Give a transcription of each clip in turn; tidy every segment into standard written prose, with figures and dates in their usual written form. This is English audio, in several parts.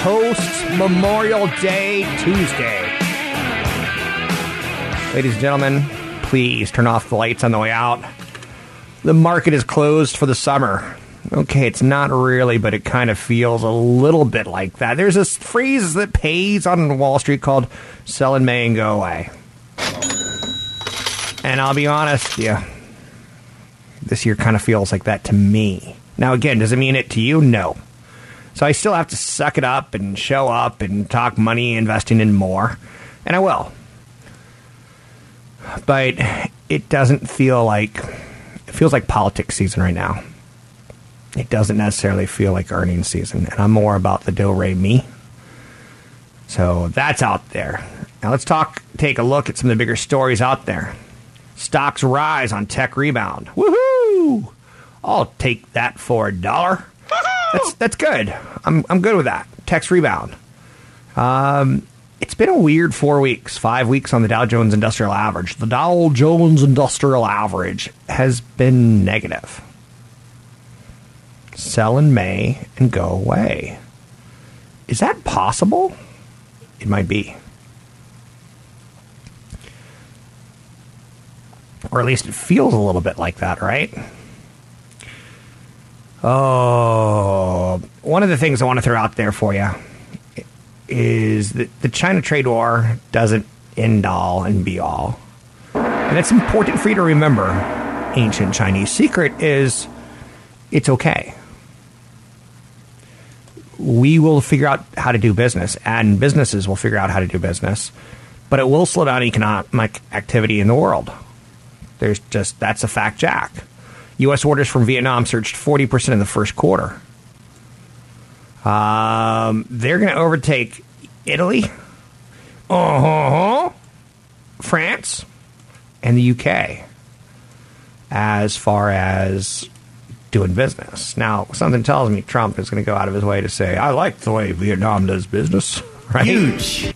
Post-Memorial Day Tuesday. Ladies and gentlemen, please turn off the lights on the way out. The market is closed for the summer. Okay, it's not really, but it kind of feels a little bit like that. There's this phrase that pays on Wall Street called sell in May and go away. And I'll be honest, yeah, this year kind of feels like that to me. Now, again, does it mean it to you? No. So I still have to suck it up and show up and talk money, investing in more. And I will. But it doesn't feel like... It feels like politics season right now. It doesn't necessarily feel like earnings season. And I'm more about the do-re-mi. So that's out there. Now let's take a look at some of the bigger stories out there. Stocks rise on tech rebound. Woohoo! I'll take that for $1. That's good. I'm good with that. Tech's rebound. It's been a weird 5 weeks on the Dow Jones Industrial Average. The Dow Jones Industrial Average has been negative. Sell in May and go away. Is that possible? It might be. Or at least it feels a little bit like that, right? Oh, one of the things I want to throw out there for you is that the China trade war doesn't end all and be all. And it's important for you to remember. Ancient Chinese secret is it's okay. We will figure out how to do business, and businesses will figure out how to do business, but it will slow down economic activity in the world. That's a fact, Jack. U.S. orders from Vietnam surged 40% in the first quarter. They're going to overtake Italy, France, and the U.K. as far as doing business. Now, something tells me Trump is going to go out of his way to say, I like the way Vietnam does business. Right? Huge.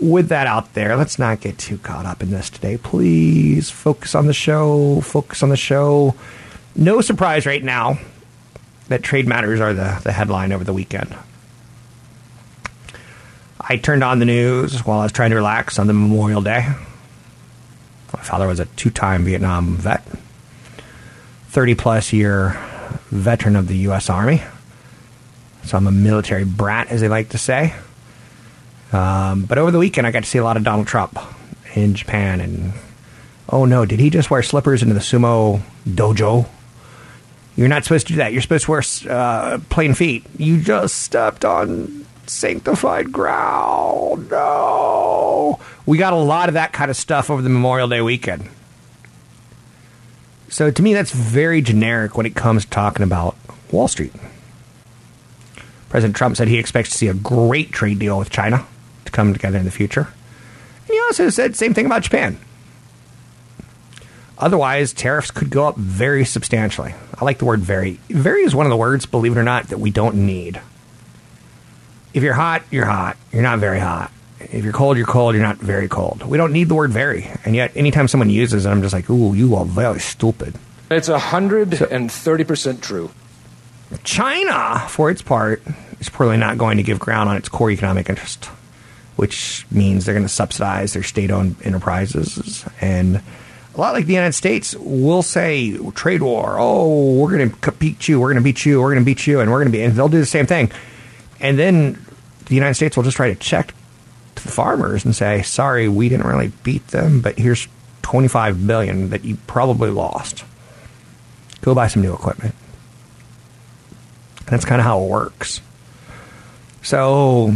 With that out there, let's not get too caught up in this today. Please focus on the show. No surprise right now that trade matters are the headline over the weekend. I turned on the news while I was trying to relax on the Memorial Day. My father was a two-time Vietnam vet, 30-plus year veteran of the U.S. Army. So I'm a military brat, as they like to say. But over the weekend, I got to see a lot of Donald Trump in Japan. And, oh, no, did he just wear slippers into the sumo dojo? You're not supposed to do that. You're supposed to wear plain feet. You just stepped on sanctified ground. No. We got a lot of that kind of stuff over the Memorial Day weekend. So to me, that's very generic when it comes to talking about Wall Street. President Trump said he expects to see a great trade deal with China to come together in the future. And he also said the same thing about Japan. Otherwise, tariffs could go up very substantially. I like the word very. Very is one of the words, believe it or not, that we don't need. If you're hot, you're hot. You're not very hot. If you're cold, you're cold. You're not very cold. We don't need the word very. And yet, anytime someone uses it, I'm just like, ooh, you are very stupid. It's 130% true. China, for its part, is probably not going to give ground on its core economic interest, which means they're going to subsidize their state-owned enterprises. And a lot like the United States, we'll say trade war. Oh, we're going to compete you. We're going to beat you. We're going to beat you. And we're going to be, and they'll do the same thing. And then the United States will just write a check to the farmers and say, sorry, we didn't really beat them, but here's $25 billion that you probably lost. Go buy some new equipment. That's kind of how it works. So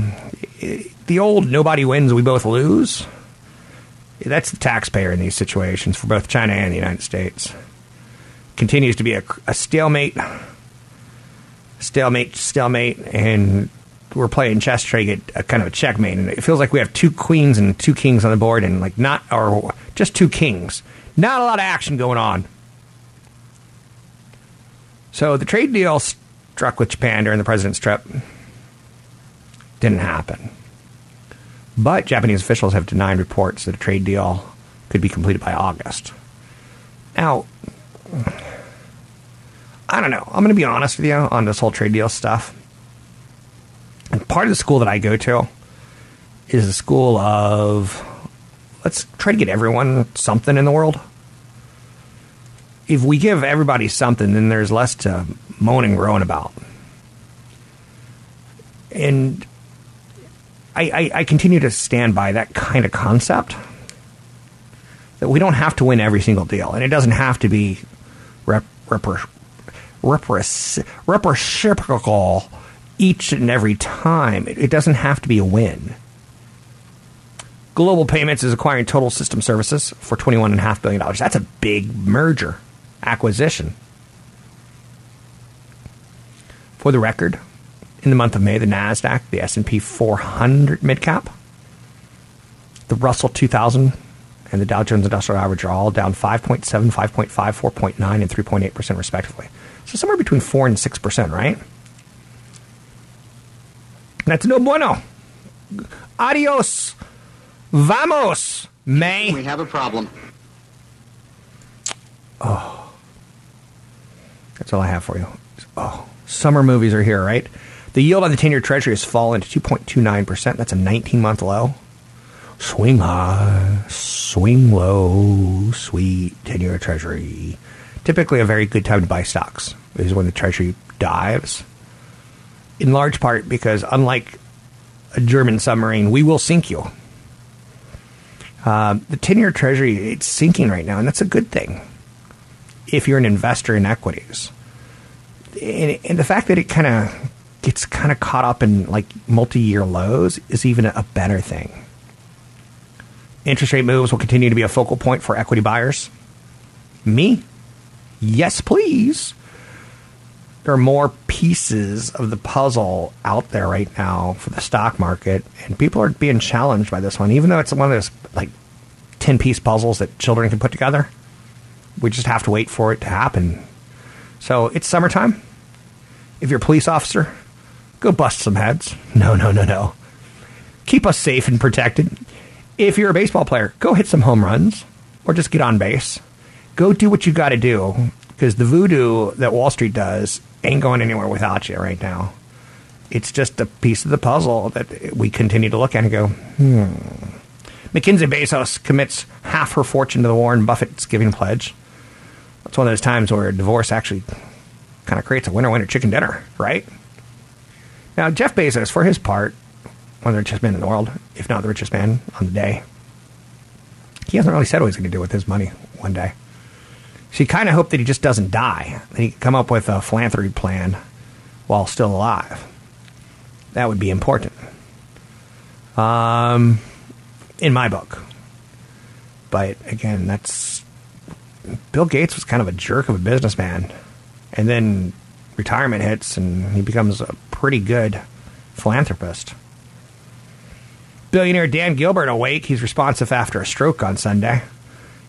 the old nobody wins, we both lose. That's the taxpayer in these situations for both China and the United States. Continues to be a stalemate. Stalemate, stalemate, and we're playing chess trying to get a kind of a checkmate. And it feels like we have two queens and two kings on the board, and like not, or just two kings. Not a lot of action going on. So the trade deal struck with Japan during the president's trip didn't happen. But Japanese officials have denied reports that a trade deal could be completed by August. Now, I don't know. I'm going to be honest with you on this whole trade deal stuff. And part of the school that I go to is a school of, let's try to get everyone something in the world. If we give everybody something, then there's less to moan and groan about. And I continue to stand by that kind of concept, that we don't have to win every single deal. And it doesn't have to be reciprocal each and every time. It doesn't have to be a win. Global Payments is acquiring Total System Services for $21.5 billion. That's a big merger acquisition. For the record, in the month of May, the NASDAQ, the S&P 400 midcap, the Russell 2000, and the Dow Jones Industrial Average are all down 5.7, 5.5, 4.9, and 3.8% respectively. So somewhere between 4 and 6%, right? That's no bueno. Adios. Vamos, May. We have a problem. Oh. That's all I have for you. Oh. Summer movies are here, right? The yield on the 10-year treasury has fallen to 2.29%. That's a 19-month low. Swing high, swing low, sweet 10-year treasury. Typically a very good time to buy stocks is when the treasury dives. In large part because, unlike a German submarine, we will sink you. The 10-year treasury, it's sinking right now, and that's a good thing if you're an investor in equities. And the fact that it kind of gets kind of caught up in like multi-year lows is even a better thing. Interest rate moves will continue to be a focal point for equity buyers. Me? Yes, please. There are more pieces of the puzzle out there right now for the stock market, and people are being challenged by this one, even though it's one of those like 10-piece puzzles that children can put together. We just have to wait for it to happen. So it's summertime. If you're a police officer, go bust some heads. No. Keep us safe and protected. If you're a baseball player, go hit some home runs or just get on base. Go do what you got to do, because the voodoo that Wall Street does ain't going anywhere without you right now. It's just a piece of the puzzle that we continue to look at and go, Mackenzie Bezos commits half her fortune to the Warren Buffett's giving pledge. That's one of those times where a divorce actually kind of creates a winner-winner chicken dinner, right? Now, Jeff Bezos, for his part, one of the richest men in the world, if not the richest man on the day, he hasn't really said what he's going to do with his money one day. So you kind of hope that he just doesn't die, that he can come up with a philanthropy plan while still alive. That would be important. In my book. But again, that's... Bill Gates was kind of a jerk of a businessman. And then retirement hits, and he becomes a pretty good philanthropist. Billionaire Dan Gilbert awake. He's responsive after a stroke on Sunday.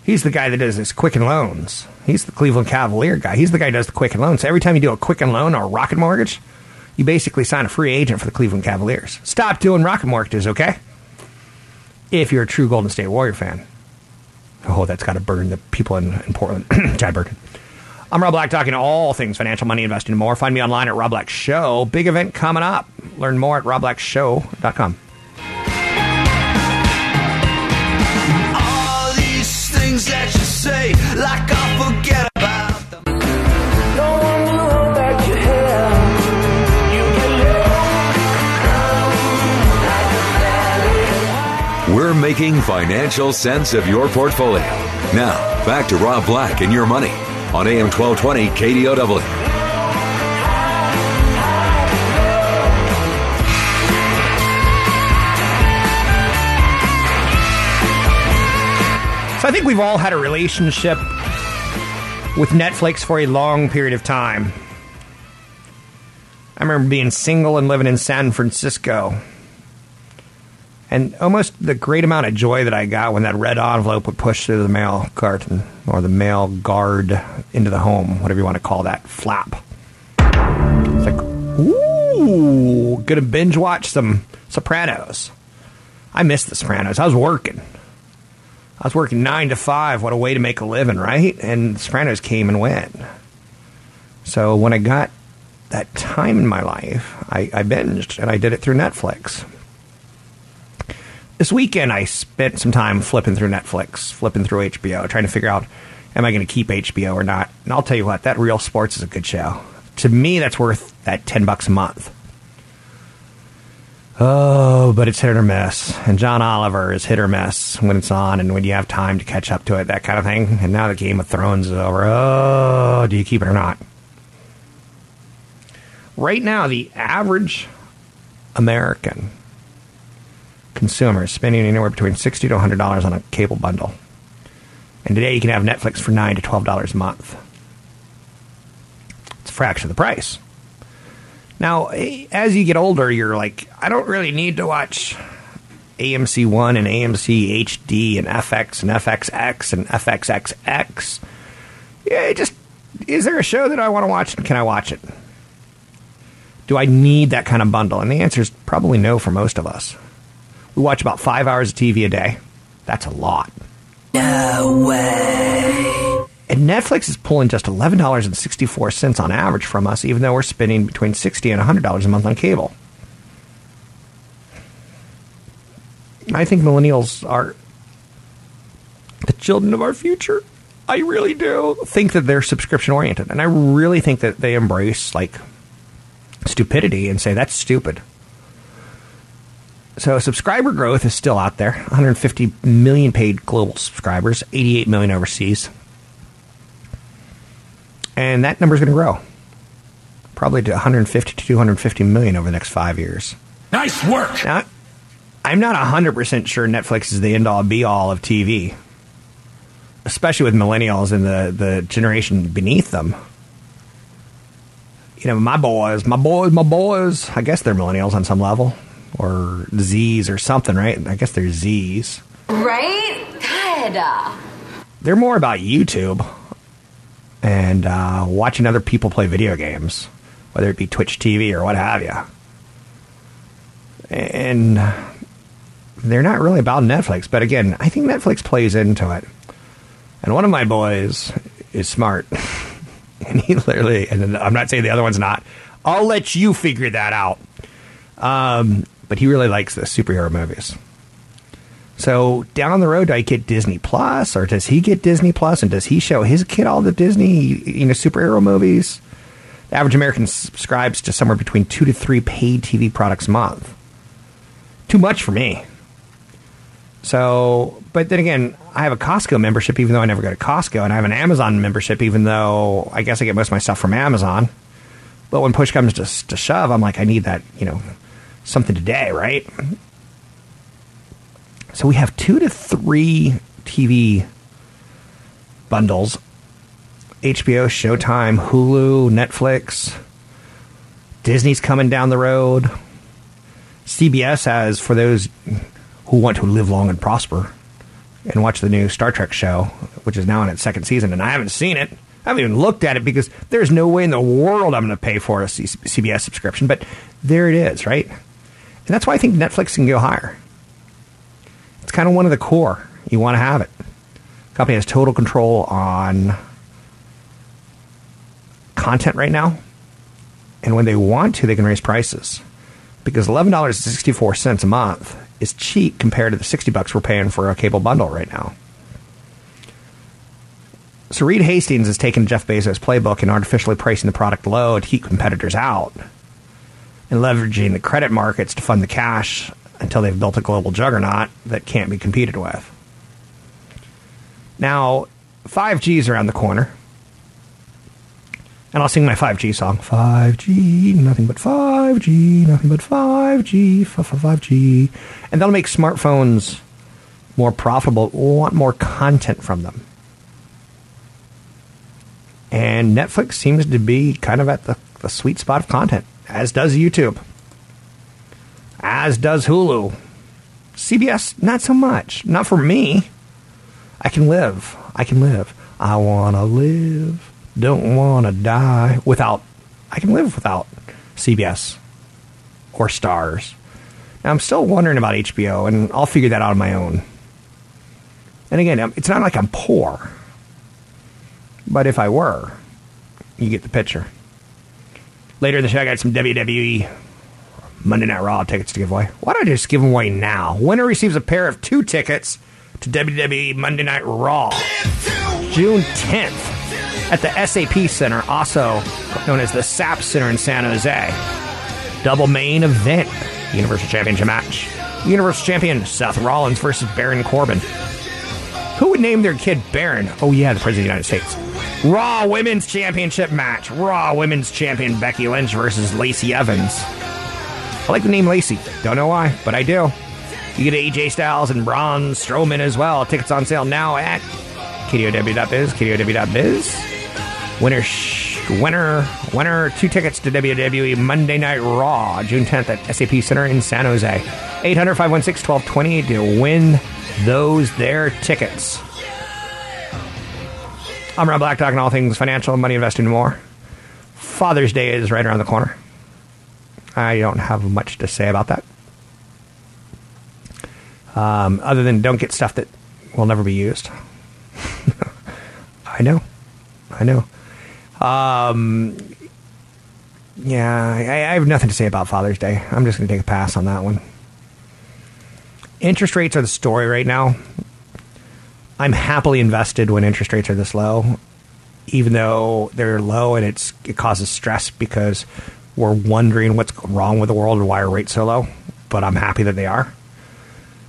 He's the guy that does this Quicken Loans. He's the Cleveland Cavalier guy. He's the guy who does the Quicken Loans. So every time you do a Quicken Loan or a Rocket Mortgage, you basically sign a free agent for the Cleveland Cavaliers. Stop doing Rocket Mortgages, okay? If you're a true Golden State Warrior fan. Oh, that's got to burn the people in Portland. Chad Burton. I'm Rob Black, talking all things financial, money, investing, and more. Find me online at Rob Black Show. Big event coming up. Learn more at robblackshow.com. That you say, like I forget about them. Don't look back your head. You can let it come. We're making financial sense of your portfolio. Now, back to Rob Black and Your Money on AM 1220 KDOW. I think we've all had a relationship with Netflix for a long period of time. I remember being single and living in San Francisco. And almost the great amount of joy that I got when that red envelope would push through the mail curtain or the mail guard into the home, whatever you want to call that, flap. It's like, ooh, gonna binge watch some Sopranos. I miss The Sopranos. I was working. 9 to 5. What a way to make a living, right? And The Sopranos came and went. So when I got that time in my life, I binged, and I did it through Netflix. This weekend, I spent some time flipping through Netflix, flipping through HBO, trying to figure out, am I going to keep HBO or not? And I'll tell you what, that Real Sports is a good show. To me, that's worth that $10 a month. Oh, but it's hit or miss. And John Oliver is hit or miss when it's on and when you have time to catch up to it, that kind of thing. And now the Game of Thrones is over. Oh, do you keep it or not? Right now, the average American consumer is spending anywhere between $60 to $100 on a cable bundle. And today you can have Netflix for $9 to $12 a month. It's a fraction of the price. Now, as you get older, you're like, I don't really need to watch AMC 1 and AMC HD and FX and FXX and FXXX. Yeah, just, is there a show that I want to watch? Can I watch it? Do I need that kind of bundle? And the answer is probably no for most of us. We watch about 5 hours of TV a day. That's a lot. No way. And Netflix is pulling just $11.64 on average from us, even though we're spending between $60 and $100 a month on cable. I think millennials are the children of our future. I really do think that they're subscription-oriented. And I really think that they embrace, like, stupidity and say, that's stupid. So subscriber growth is still out there. 150 million paid global subscribers, 88 million overseas. And that number is going to grow, probably to 150 to 250 million over the next 5 years. Nice work. Now, I'm not 100% sure Netflix is the end-all, be-all of TV, especially with millennials and the generation beneath them. You know, my boys, I guess they're millennials on some level, or Zs or something, right? I guess they're Zs. Right? Good. They're more about YouTube and watching other people play video games, whether it be Twitch TV or what have you. And they're not really about Netflix. But again, I think Netflix plays into it. And one of my boys is smart. And he literally, and I'm not saying the other one's not. I'll let you figure that out. But he really likes the superhero movies. So down the road, do I get Disney Plus, or does he get Disney Plus, and does he show his kid all the Disney, you know, superhero movies? The average American subscribes to somewhere between 2 to 3 paid TV products a month. Too much for me. So, but then again, I have a Costco membership, even though I never go to Costco, and I have an Amazon membership, even though I guess I get most of my stuff from Amazon. But when push comes to shove, I'm like, I need that, you know, something today, right? So we have 2 to 3 TV bundles, HBO, Showtime, Hulu, Netflix. Disney's coming down the road. CBS has, for those who want to live long and prosper, and watch the new Star Trek show, which is now in its second season, and I haven't seen it. I haven't even looked at it because there's no way in the world I'm going to pay for a CBS subscription, but there it is, right? And that's why I think Netflix can go higher. It's kind of one of the core. You want to have it. The company has total control on content right now, and when they want to, they can raise prices because $11.64 a month is cheap compared to the $60 we're paying for a cable bundle right now. So Reed Hastings has taken Jeff Bezos' playbook and artificially pricing the product low to keep competitors out and leveraging the credit markets to fund the cash until they've built a global juggernaut that can't be competed with. Now, 5G is around the corner. And I'll sing my 5G song. 5G, nothing but 5G, nothing but 5G, 5G. And that'll make smartphones more profitable. We'll want more content from them. And Netflix seems to be kind of at the sweet spot of content, as does YouTube, as does Hulu. CBS, not so much. Not for me. I can live. I can live. I want to live. Don't want to die without. I can live without CBS or Stars. Now, I'm still wondering about HBO, and I'll figure that out on my own. And again, it's not like I'm poor. But if I were, you get the picture. Later in the show, I got some WWE Monday Night Raw tickets to give away. Why don't I just give them away now? Winner receives a pair of 2 tickets to WWE Monday Night Raw, June 10th. At the SAP Center, also known as the SAP Center in San Jose. Double main event. Universal Championship match. Universal Champion Seth Rollins versus Baron Corbin. Who would name their kid Baron? Oh yeah, the President of the United States. Raw Women's Championship match. Raw Women's Champion Becky Lynch versus Lacey Evans. I like the name Lacey. Don't know why, but I do. You get AJ Styles and Braun Strowman as well. Tickets on sale now at KDOW.biz. KDOW.biz. Winner, 2 tickets to WWE Monday Night Raw, June 10th at SAP Center in San Jose. 800-516-1220 to win their tickets. I'm Rob Black, talking all things financial, money, investing, and more. Father's Day is right around the corner. I don't have much to say about that. Other than don't get stuff that will never be used. I know. I have nothing to say about Father's Day. I'm just going to take a pass on that one. Interest rates are the story right now. I'm happily invested when interest rates are this low, even though they're low and it causes stress because we're wondering what's wrong with the world and why are rates so low, but I'm happy that they are.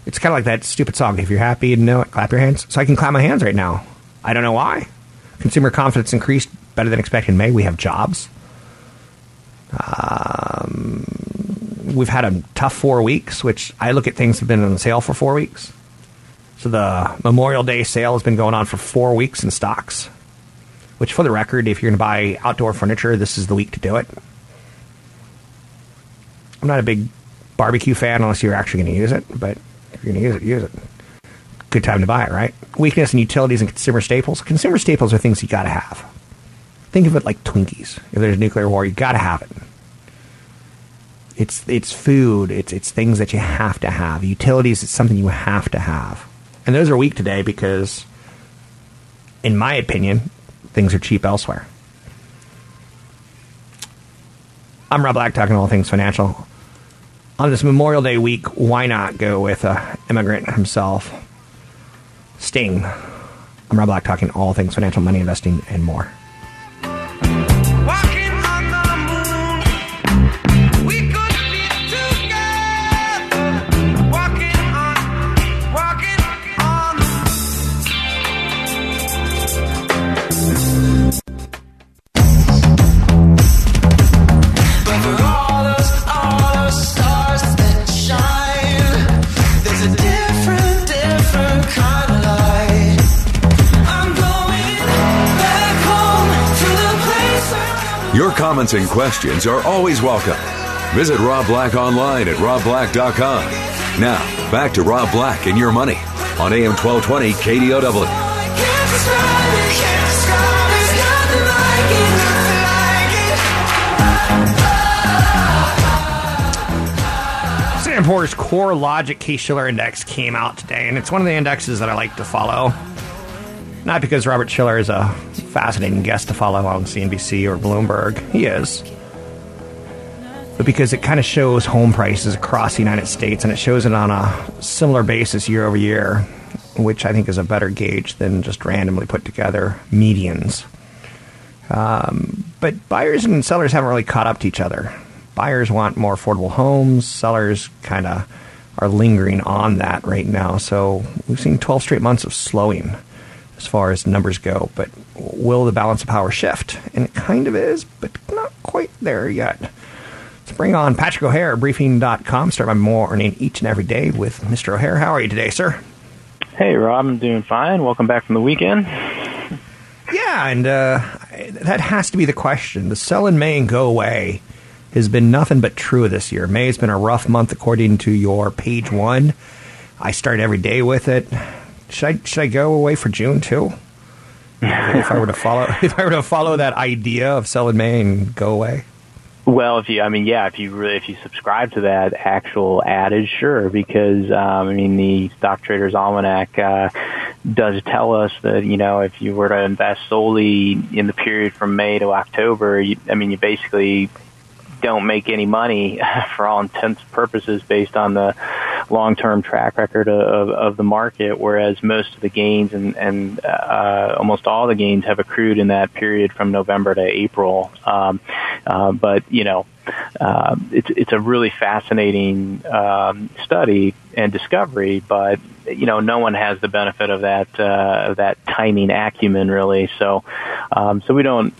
It's kind of like that stupid song, if you're happy, you know it, clap your hands. So I can clap my hands right now. I don't know why. Consumer confidence increased better than expected in May. We have jobs. We've had a tough 4 weeks, which I look at things have been on sale for 4 weeks. So the Memorial Day sale has been going on for 4 weeks in stocks, which for the record, if you're going to buy outdoor furniture, this is the week to do it. I'm not a big barbecue fan unless you're actually going to use it, but if you're going to use it, use it. Good time to buy it, right? Weakness in utilities and consumer staples. Consumer staples are things you got to have. Think of it like Twinkies. If there's a nuclear war, you got to have it. It's food. It's things that you have to have. Utilities is something you have to have. And those are weak today because, in my opinion, things are cheap elsewhere. I'm Rob Black, talking all things financial. On this Memorial Day week, why not go with an immigrant himself? Sting. I'm Rob Black, talking all things financial, money, investing, and more. Walking on the moon, we could be together. Walking on. But for all those stars that shine, there's a different kind of light. Your comments and questions are always welcome. Visit Rob Black online at robblack.com. Now, back to Rob Black and your money. on AM 1220 KDOW. Singapore's Core Logic Case Shiller Index came out today, and it's one of the indexes that I like to follow. Not because Robert Shiller is a fascinating guest to follow on CNBC or Bloomberg. He is. But because it kind of shows home prices across the United States, and it shows it on a similar basis year over year, which I think is a better gauge than just randomly put together medians. But buyers and sellers haven't really caught up to each other. Buyers want more affordable homes. Sellers kind of are lingering on that right now. So we've seen 12 straight months of slowing as far as numbers go. But will the balance of power shift? And it kind of is, but not quite there yet. Let's bring on Patrick O'Hare, Briefing.com. Start my morning each and every day with Mr. O'Hare. How are you today, sir? Hey, Rob. I'm doing fine. Welcome back from the weekend. Yeah, and that has to be the question. The sell in May and go away has been nothing but true this year. May has been a rough month, according to your page one. I start every day with it. Should I go away for June too? If I were to follow that idea of sell in May and go away. Well, if you subscribe to that actual adage, sure, because the Stock Trader's Almanac does tell us that if you were to invest solely in the period from May to October, you basically don't make any money for all intents and purposes based on the long-term track record of the market, whereas most of the gains and almost all the gains have accrued in that period from November to April. But it's a really fascinating study and discovery, but no one has the benefit of that timing acumen really. So we don't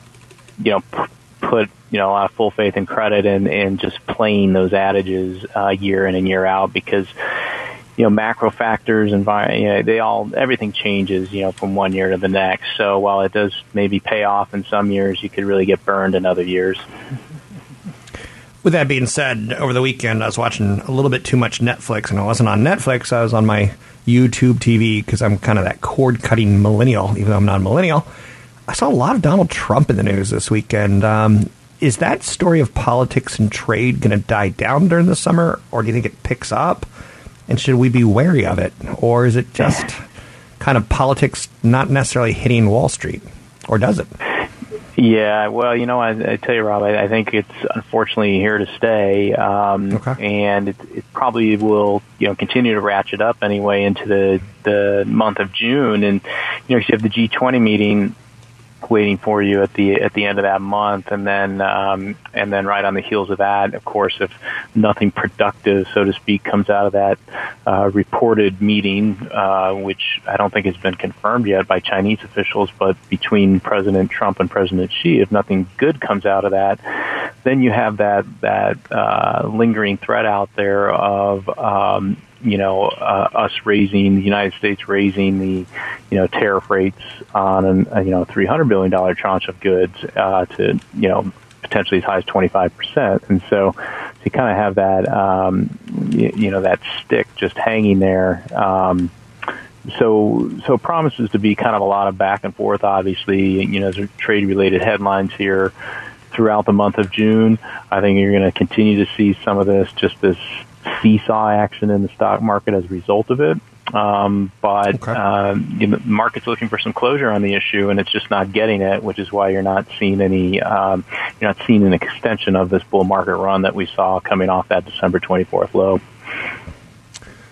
put a lot of full faith and credit in just playing those adages year in and year out, because macro factors, environment, everything changes from one year to the next. So while it does maybe pay off in some years, you could really get burned in other years. With that being said, over the weekend I was watching a little bit too much Netflix, and I wasn't on Netflix. I was on my YouTube TV because I'm kind of that cord-cutting millennial, even though I'm not a millennial. I saw a lot of Donald Trump in the news this weekend. Is that story of politics and trade going to die down during the summer, or do you think it picks up? And should we be wary of it? Or is it just kind of politics not necessarily hitting Wall Street? Or does it? Yeah, well, I tell you, Rob, I think it's unfortunately here to stay. And it probably will, continue to ratchet up anyway into the month of June. And, you have the G20 meeting waiting for you at the end of that month, and then right on the heels of that, of course, if nothing productive, so to speak, comes out of that reported meeting, which I don't think has been confirmed yet by Chinese officials, but between President Trump and President Xi, if nothing good comes out of that, then you have that lingering threat out there of us raising, the United States raising the, tariff rates on $300 billion tranche of goods to potentially as high as 25%, and so you kind of have that that stick just hanging there. So promises to be kind of a lot of back and forth. Obviously, there's trade related headlines here throughout the month of June. I think you're going to continue to see some of this, just this seesaw action in the stock market as a result of it. The market's looking for some closure on the issue, and it's just not getting it, which is why you're not seeing any, you're not seeing an extension of this bull market run that we saw coming off that December 24th low.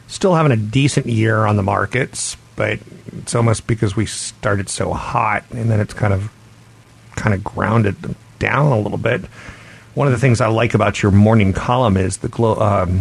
Still having a decent year on the markets, but it's almost because we started so hot, and then it's kind of grounded down a little bit. One of the things I like about your morning column is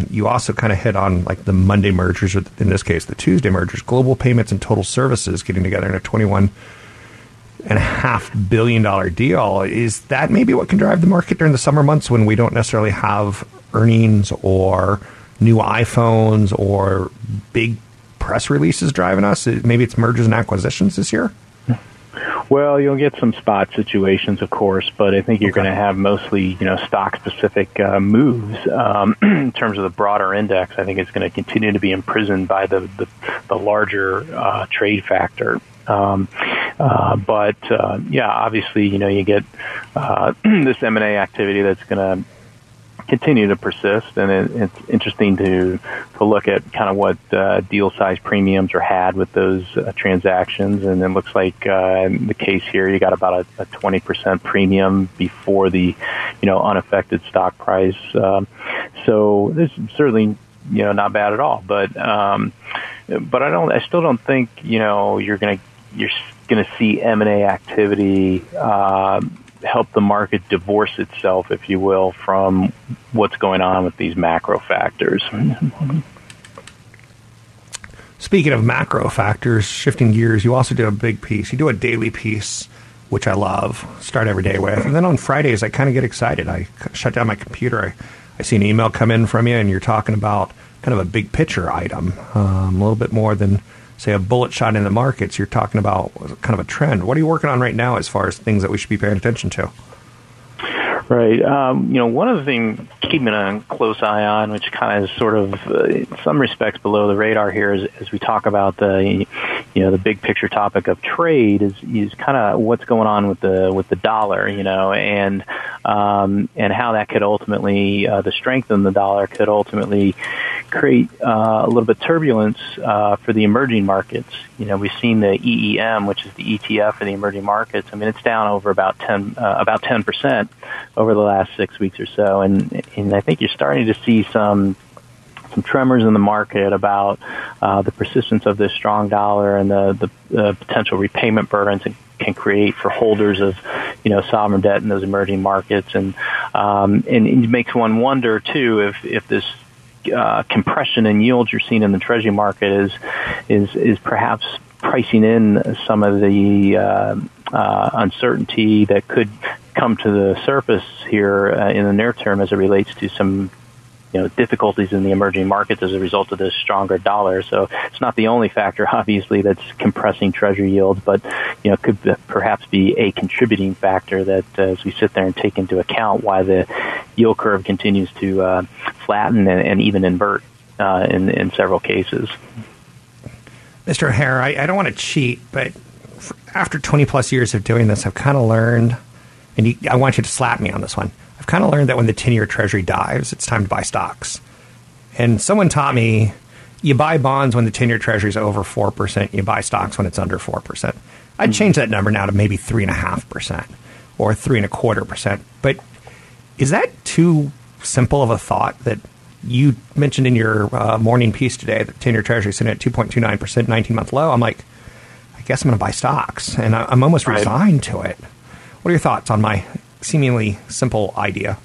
you also kind of hit on like the Monday mergers, or in this case, the Tuesday mergers, Global Payments and Total Services getting together in a $21.5 billion deal. Is that maybe what can drive the market during the summer months when we don't necessarily have earnings or new iPhones or big press releases driving us? Maybe it's mergers and acquisitions this year? Well, you'll get some spot situations, of course, but I think you're going to have mostly, stock-specific moves in terms of the broader index. I think it's going to continue to be imprisoned by the larger trade factor. Obviously, you get this M&A activity that's going to continue to persist, and it's interesting to look at kind of what deal size premiums are had with those transactions. And it looks like in the case here, you got about a 20% premium before the unaffected stock price. So this is certainly not bad at all. But I still don't think you're going to see M&A activity help the market divorce itself, if you will, from what's going on with these macro factors. Speaking of macro factors, shifting gears, you also do a big piece. You do a daily piece, which I love, start every day with. And then on Fridays, I kind of get excited. I shut down my computer. I see an email come in from you, and you're talking about kind of a big picture item, a little bit more than, say, a bullet shot in the markets. You're talking about kind of a trend. What are you working on right now as far as things that we should be paying attention to? Right. One of the things keeping a close eye on, which kind of is sort of in some respects below the radar here, is as we talk about the big picture topic of trade, is kind of what's going on with the dollar, and how that could ultimately the strength in the dollar could ultimately create a little bit of turbulence for the emerging markets. We've seen the EEM, which is the ETF for the emerging markets. I mean, it's down over about 10% over the last 6 weeks or so, and I think you're starting to see some tremors in the market about the persistence of this strong dollar and the potential repayment burdens it can create for holders of sovereign debt in those emerging markets, and it makes one wonder too if this compression in yields you're seeing in the treasury market is perhaps pricing in some of the uncertainty that could come to the surface here in the near term as it relates to some difficulties in the emerging markets as a result of this stronger dollar. So it's not the only factor, obviously, that's compressing treasury yields, but could perhaps be a contributing factor that as we sit there and take into account why the yield curve continues to flatten and even invert in several cases. Mr. O'Hare, I don't want to cheat, but after 20 plus years of doing this, I've kind of learned, and I want you to slap me on this one. I've kind of learned that when the 10-year treasury dives, it's time to buy stocks. And someone taught me you buy bonds when the 10-year treasury is over 4%. You buy stocks when it's under 4%. I'd change that number now to maybe 3.5% or 3.25%. But is that too simple of a thought that you mentioned in your morning piece today, that 10-year treasury is sitting at 2.29%, 19-month low? I'm like, I guess I'm going to buy stocks. And I'm almost resigned to it. What are your thoughts on my seemingly simple idea?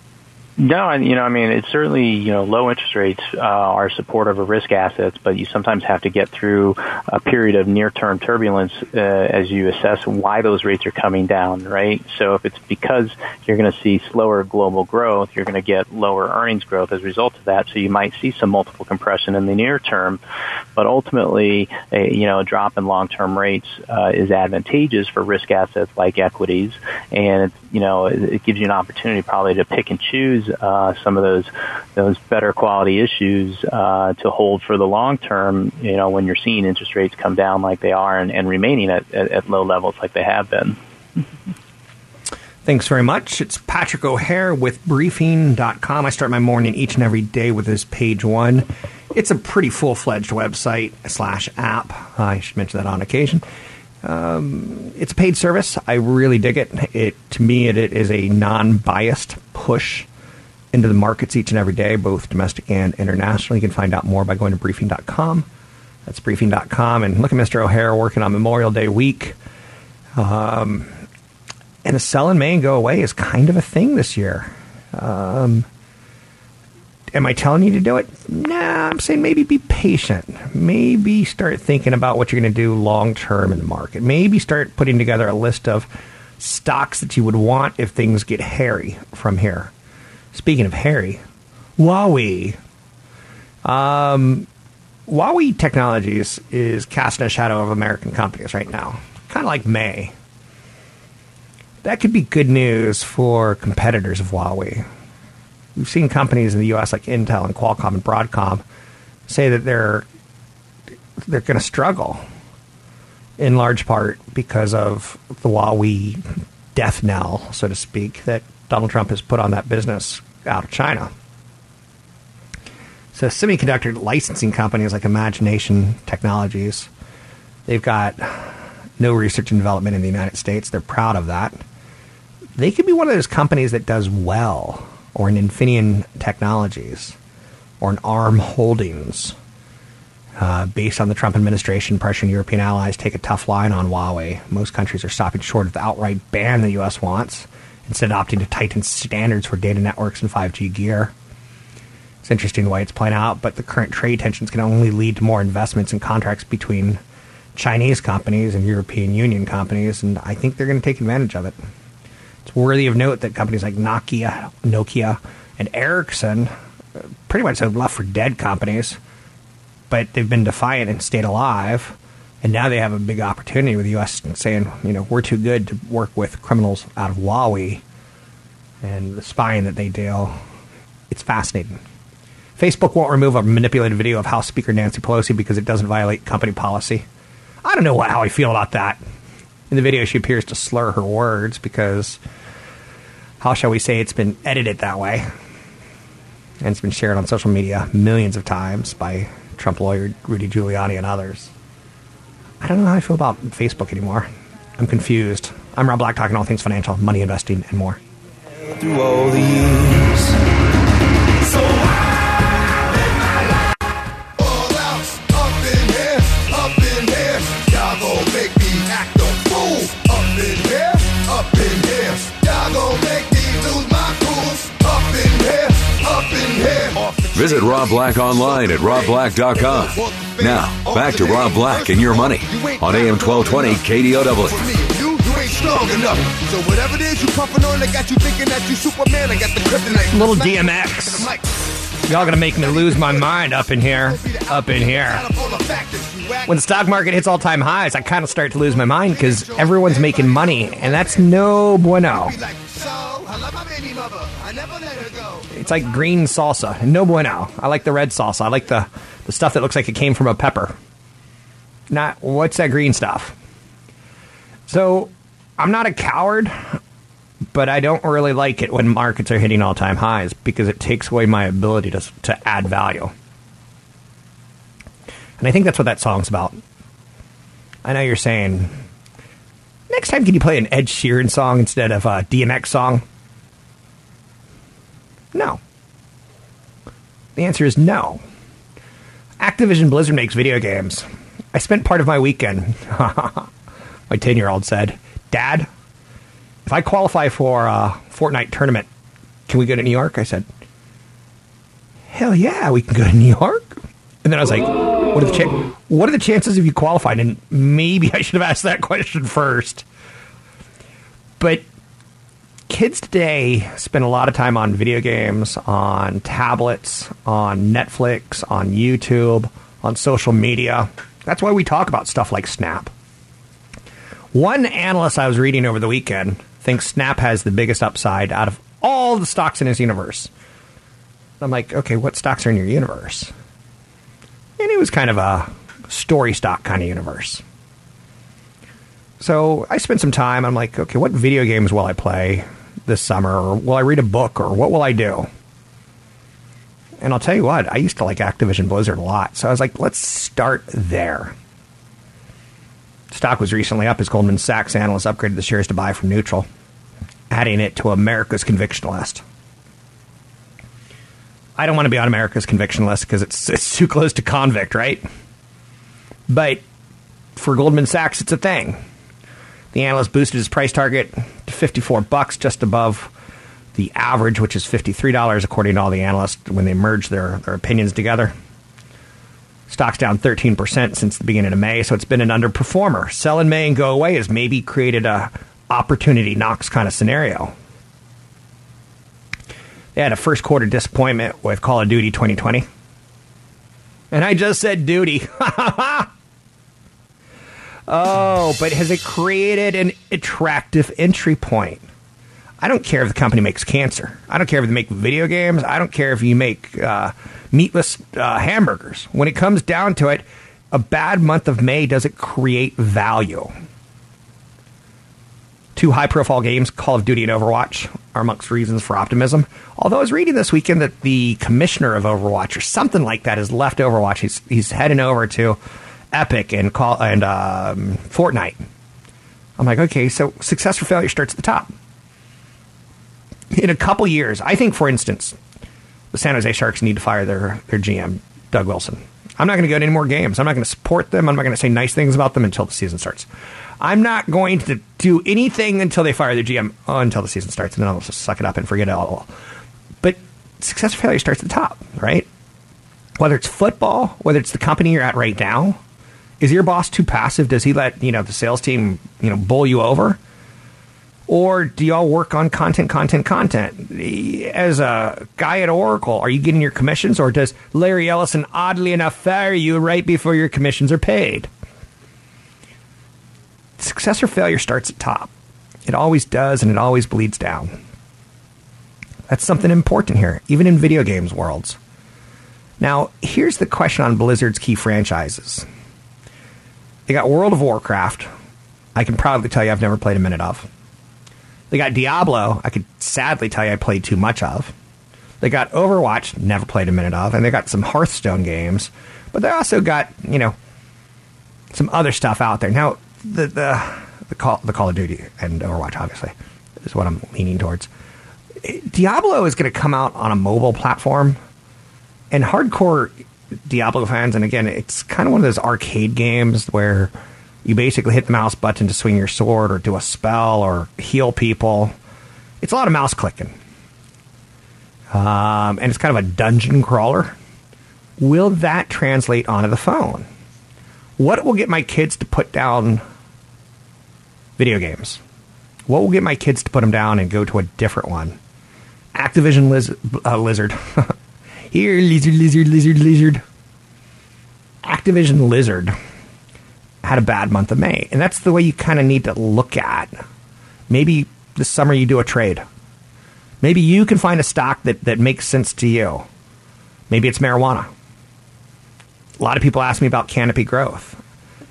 No, it's certainly, low interest rates are supportive of risk assets, but you sometimes have to get through a period of near-term turbulence as you assess why those rates are coming down, right? So if it's because you're going to see slower global growth, you're going to get lower earnings growth as a result of that, so you might see some multiple compression in the near term, but ultimately, a drop in long-term rates is advantageous for risk assets like equities, and it's it gives you an opportunity probably to pick and choose some of those better quality issues to hold for the long term, when you're seeing interest rates come down like they are and remaining at low levels like they have been. Thanks very much. It's Patrick O'Hare with Briefing.com. I start my morning each and every day with this page one. It's a pretty full-fledged website/app. I should mention that on occasion. It's a paid service. I really dig it. To me, it is a non-biased push into the markets each and every day, both domestic and international. You can find out more by going to Briefing.com. That's Briefing.com. And look at Mr. O'Hare working on Memorial Day week. And the sell in May and go away is kind of a thing this year. Am I telling you to do it? Nah, I'm saying maybe be patient. Maybe start thinking about what you're going to do long-term in the market. Maybe start putting together a list of stocks that you would want if things get hairy from here. Speaking of hairy, Huawei. Huawei Technologies is casting a shadow of American companies right now, kind of like May. That could be good news for competitors of Huawei. We've seen companies in the U.S. like Intel and Qualcomm and Broadcom say that they're going to struggle in large part because of the Huawei death knell, so to speak, that Donald Trump has put on that business out of China. So semiconductor licensing companies like Imagination Technologies, they've got no research and development in the United States. They're proud of that. They could be one of those companies that does well, or an Infineon Technologies, or an ARM Holdings, based on the Trump administration pressuring European allies take a tough line on Huawei. Most countries are stopping short of the outright ban the U.S. wants, instead opting to tighten standards for data networks and 5G gear. It's interesting the way it's playing out, but the current trade tensions can only lead to more investments and contracts between Chinese companies and European Union companies, and I think they're going to take advantage of it. It's worthy of note that companies like Nokia, and Ericsson pretty much have left for dead companies, but they've been defiant and stayed alive, and now they have a big opportunity with the U.S. saying, you know, we're too good to work with criminals out of Huawei and the spying that they do. It's fascinating. Facebook won't remove a manipulated video of House Speaker Nancy Pelosi because it doesn't violate company policy. I don't know how I feel about that. In the video, she appears to slur her words because, how shall we say, it's been edited that way. And it's been shared on social media millions of times by Trump lawyer Rudy Giuliani and others. I don't know how I feel about Facebook anymore. I'm confused. I'm Rob Black, talking all things financial, money investing, and more. Through all the years, so I've been my life. All out, up in here, y'all gon' make me act a fool. Up in here, y'all gon' make me lose my cool. Up in here, up in here. Visit Rob Black online at robblack.com. Now, back to Rob Black and your money on AM 1220 KDOW. Little DMX. Y'all gonna make me lose my mind up in here. Up in here. When the stock market hits all-time highs, I kind of start to lose my mind because everyone's making money, and that's no bueno. It's like green salsa. No bueno. I like the red salsa. I like the stuff that looks like it came from a pepper. Not, what's that green stuff? So, I'm not a coward, but I don't really like it when markets are hitting all-time highs because it takes away my ability to add value. And I think that's what that song's about. I know you're saying, next time can you play an Ed Sheeran song instead of a DMX song? No. The answer is no. Activision Blizzard makes video games. I spent part of my weekend, my 10-year-old said, Dad, if I qualify for a Fortnite tournament, can we go to New York? I said, hell yeah, we can go to New York. And then I was like, what are the chances of you qualified? And maybe I should have asked that question first. But kids today spend a lot of time on video games, on tablets, on Netflix, on YouTube, on social media. That's why we talk about stuff like Snap. One analyst I was reading over the weekend thinks Snap has the biggest upside out of all the stocks in his universe. I'm like, okay, what stocks are in your universe? And it was kind of a story stock kind of universe. So I spent some time. I'm like, okay, what video games will I play this summer, or will I read a book, or what will I do? And I'll tell you what, I used to like Activision Blizzard a lot, so I was like, let's start there. Stock was recently up as Goldman Sachs analysts upgraded the shares to buy from neutral, adding it to America's conviction list. I don't want to be on America's conviction list because it's too close to convict, right? But for Goldman Sachs, it's a thing. The analyst boosted his price target to $54, just above the average, which is $53, according to all the analysts, when they merge their opinions together. Stock's down 13% since the beginning of May, so it's been an underperformer. Sell in May and go away has maybe created a opportunity knocks kind of scenario. They had a first quarter disappointment with Call of Duty 2020. And I just said duty. Oh, but has it created an attractive entry point? I don't care if the company makes cancer. I don't care if they make video games. I don't care if you make meatless hamburgers. When it comes down to it, a bad month of May doesn't create value. Two high-profile games, Call of Duty and Overwatch, are amongst reasons for optimism. Although I was reading this weekend that the commissioner of Overwatch or something like that has left Overwatch. He's heading over to Epic and Fortnite. I'm like, okay, so success or failure starts at the top. In a couple years, I think, for instance, the San Jose Sharks need to fire their GM, Doug Wilson. I'm not going to go to any more games. I'm not going to support them. I'm not going to say nice things about them until the season starts. I'm not going to do anything until they fire the GM, until the season starts, and then I'll just suck it up and forget it all. But success or failure starts at the top, right? Whether it's football, whether it's the company you're at right now, is your boss too passive? Does he let the sales team bowl you over? Or do y'all work on content? As a guy at Oracle, are you getting your commissions, or does Larry Ellison, oddly enough, fire you right before your commissions are paid? Success or failure starts at top. It always does, and it always bleeds down. That's something important here, even in video games worlds. Now, here's the question on Blizzard's key franchises. They got World of Warcraft. I can proudly tell you I've never played a minute of. They got Diablo. I could sadly tell you I played too much of. They got Overwatch. Never played a minute of. And they got some Hearthstone games. But they also got, some other stuff out there. Now, the Call of Duty and Overwatch, obviously, is what I'm leaning towards. Diablo is going to come out on a mobile platform. And hardcore Diablo fans, and again, it's kind of one of those arcade games where you basically hit the mouse button to swing your sword or do a spell or heal people. It's a lot of mouse clicking. And it's kind of a dungeon crawler. Will that translate onto the phone? What will get my kids to put down video games? What will get my kids to put them down and go to a different one? Activision Lizard. Here, Lizard. Activision Lizard had a bad month of May. And that's the way you kind of need to look at. Maybe this summer you do a trade. Maybe you can find a stock that makes sense to you. Maybe it's marijuana. A lot of people ask me about Canopy Growth.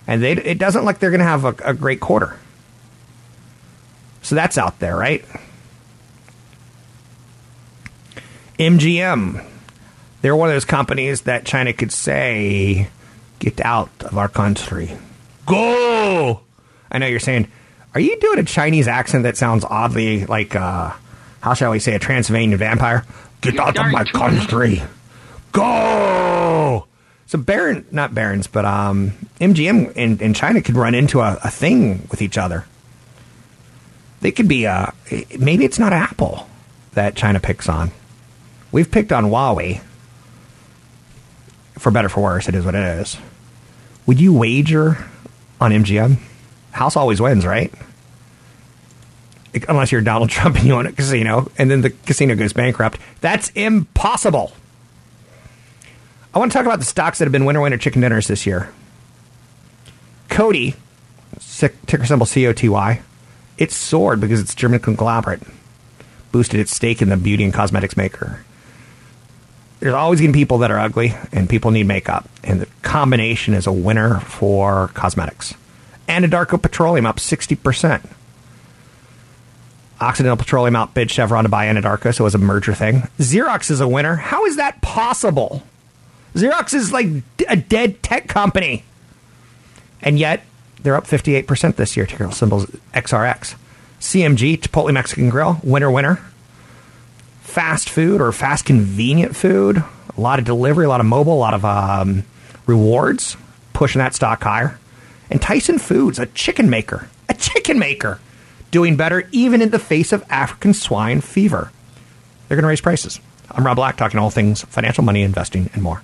And it doesn't look like they're going to have a great quarter. So that's out there, right? MGM. They're one of those companies that China could say, get out of our country. Go! I know you're saying, are you doing a Chinese accent that sounds oddly like, how shall we say, a Transylvanian vampire? Get out of my country. Go! So MGM and China could run into a thing with each other. They could be, maybe it's not Apple that China picks on. We've picked on Huawei. For better or for worse, it is what it is. Would you wager on MGM? House always wins, right? Unless you're Donald Trump and you own a casino, and then the casino goes bankrupt. That's impossible. I want to talk about the stocks that have been winner chicken dinners this year. Coty, ticker symbol COTY, it soared because its German conglomerate boosted its stake in the beauty and cosmetics maker. There's always going to be people that are ugly, and people need makeup. And the combination is a winner for cosmetics. Anadarko Petroleum up 60%. Occidental Petroleum outbid Chevron to buy Anadarko, so it was a merger thing. Xerox is a winner. How is that possible? Xerox is like a dead tech company. And yet, they're up 58% this year. Ticker symbols XRX. CMG, Chipotle Mexican Grill, winner. Fast food or fast convenient food, a lot of delivery, a lot of mobile, a lot of rewards, pushing that stock higher. And Tyson Foods, a chicken maker, doing better even in the face of African swine fever. They're going to raise prices. I'm Rob Black, talking all things financial, money, investing, and more.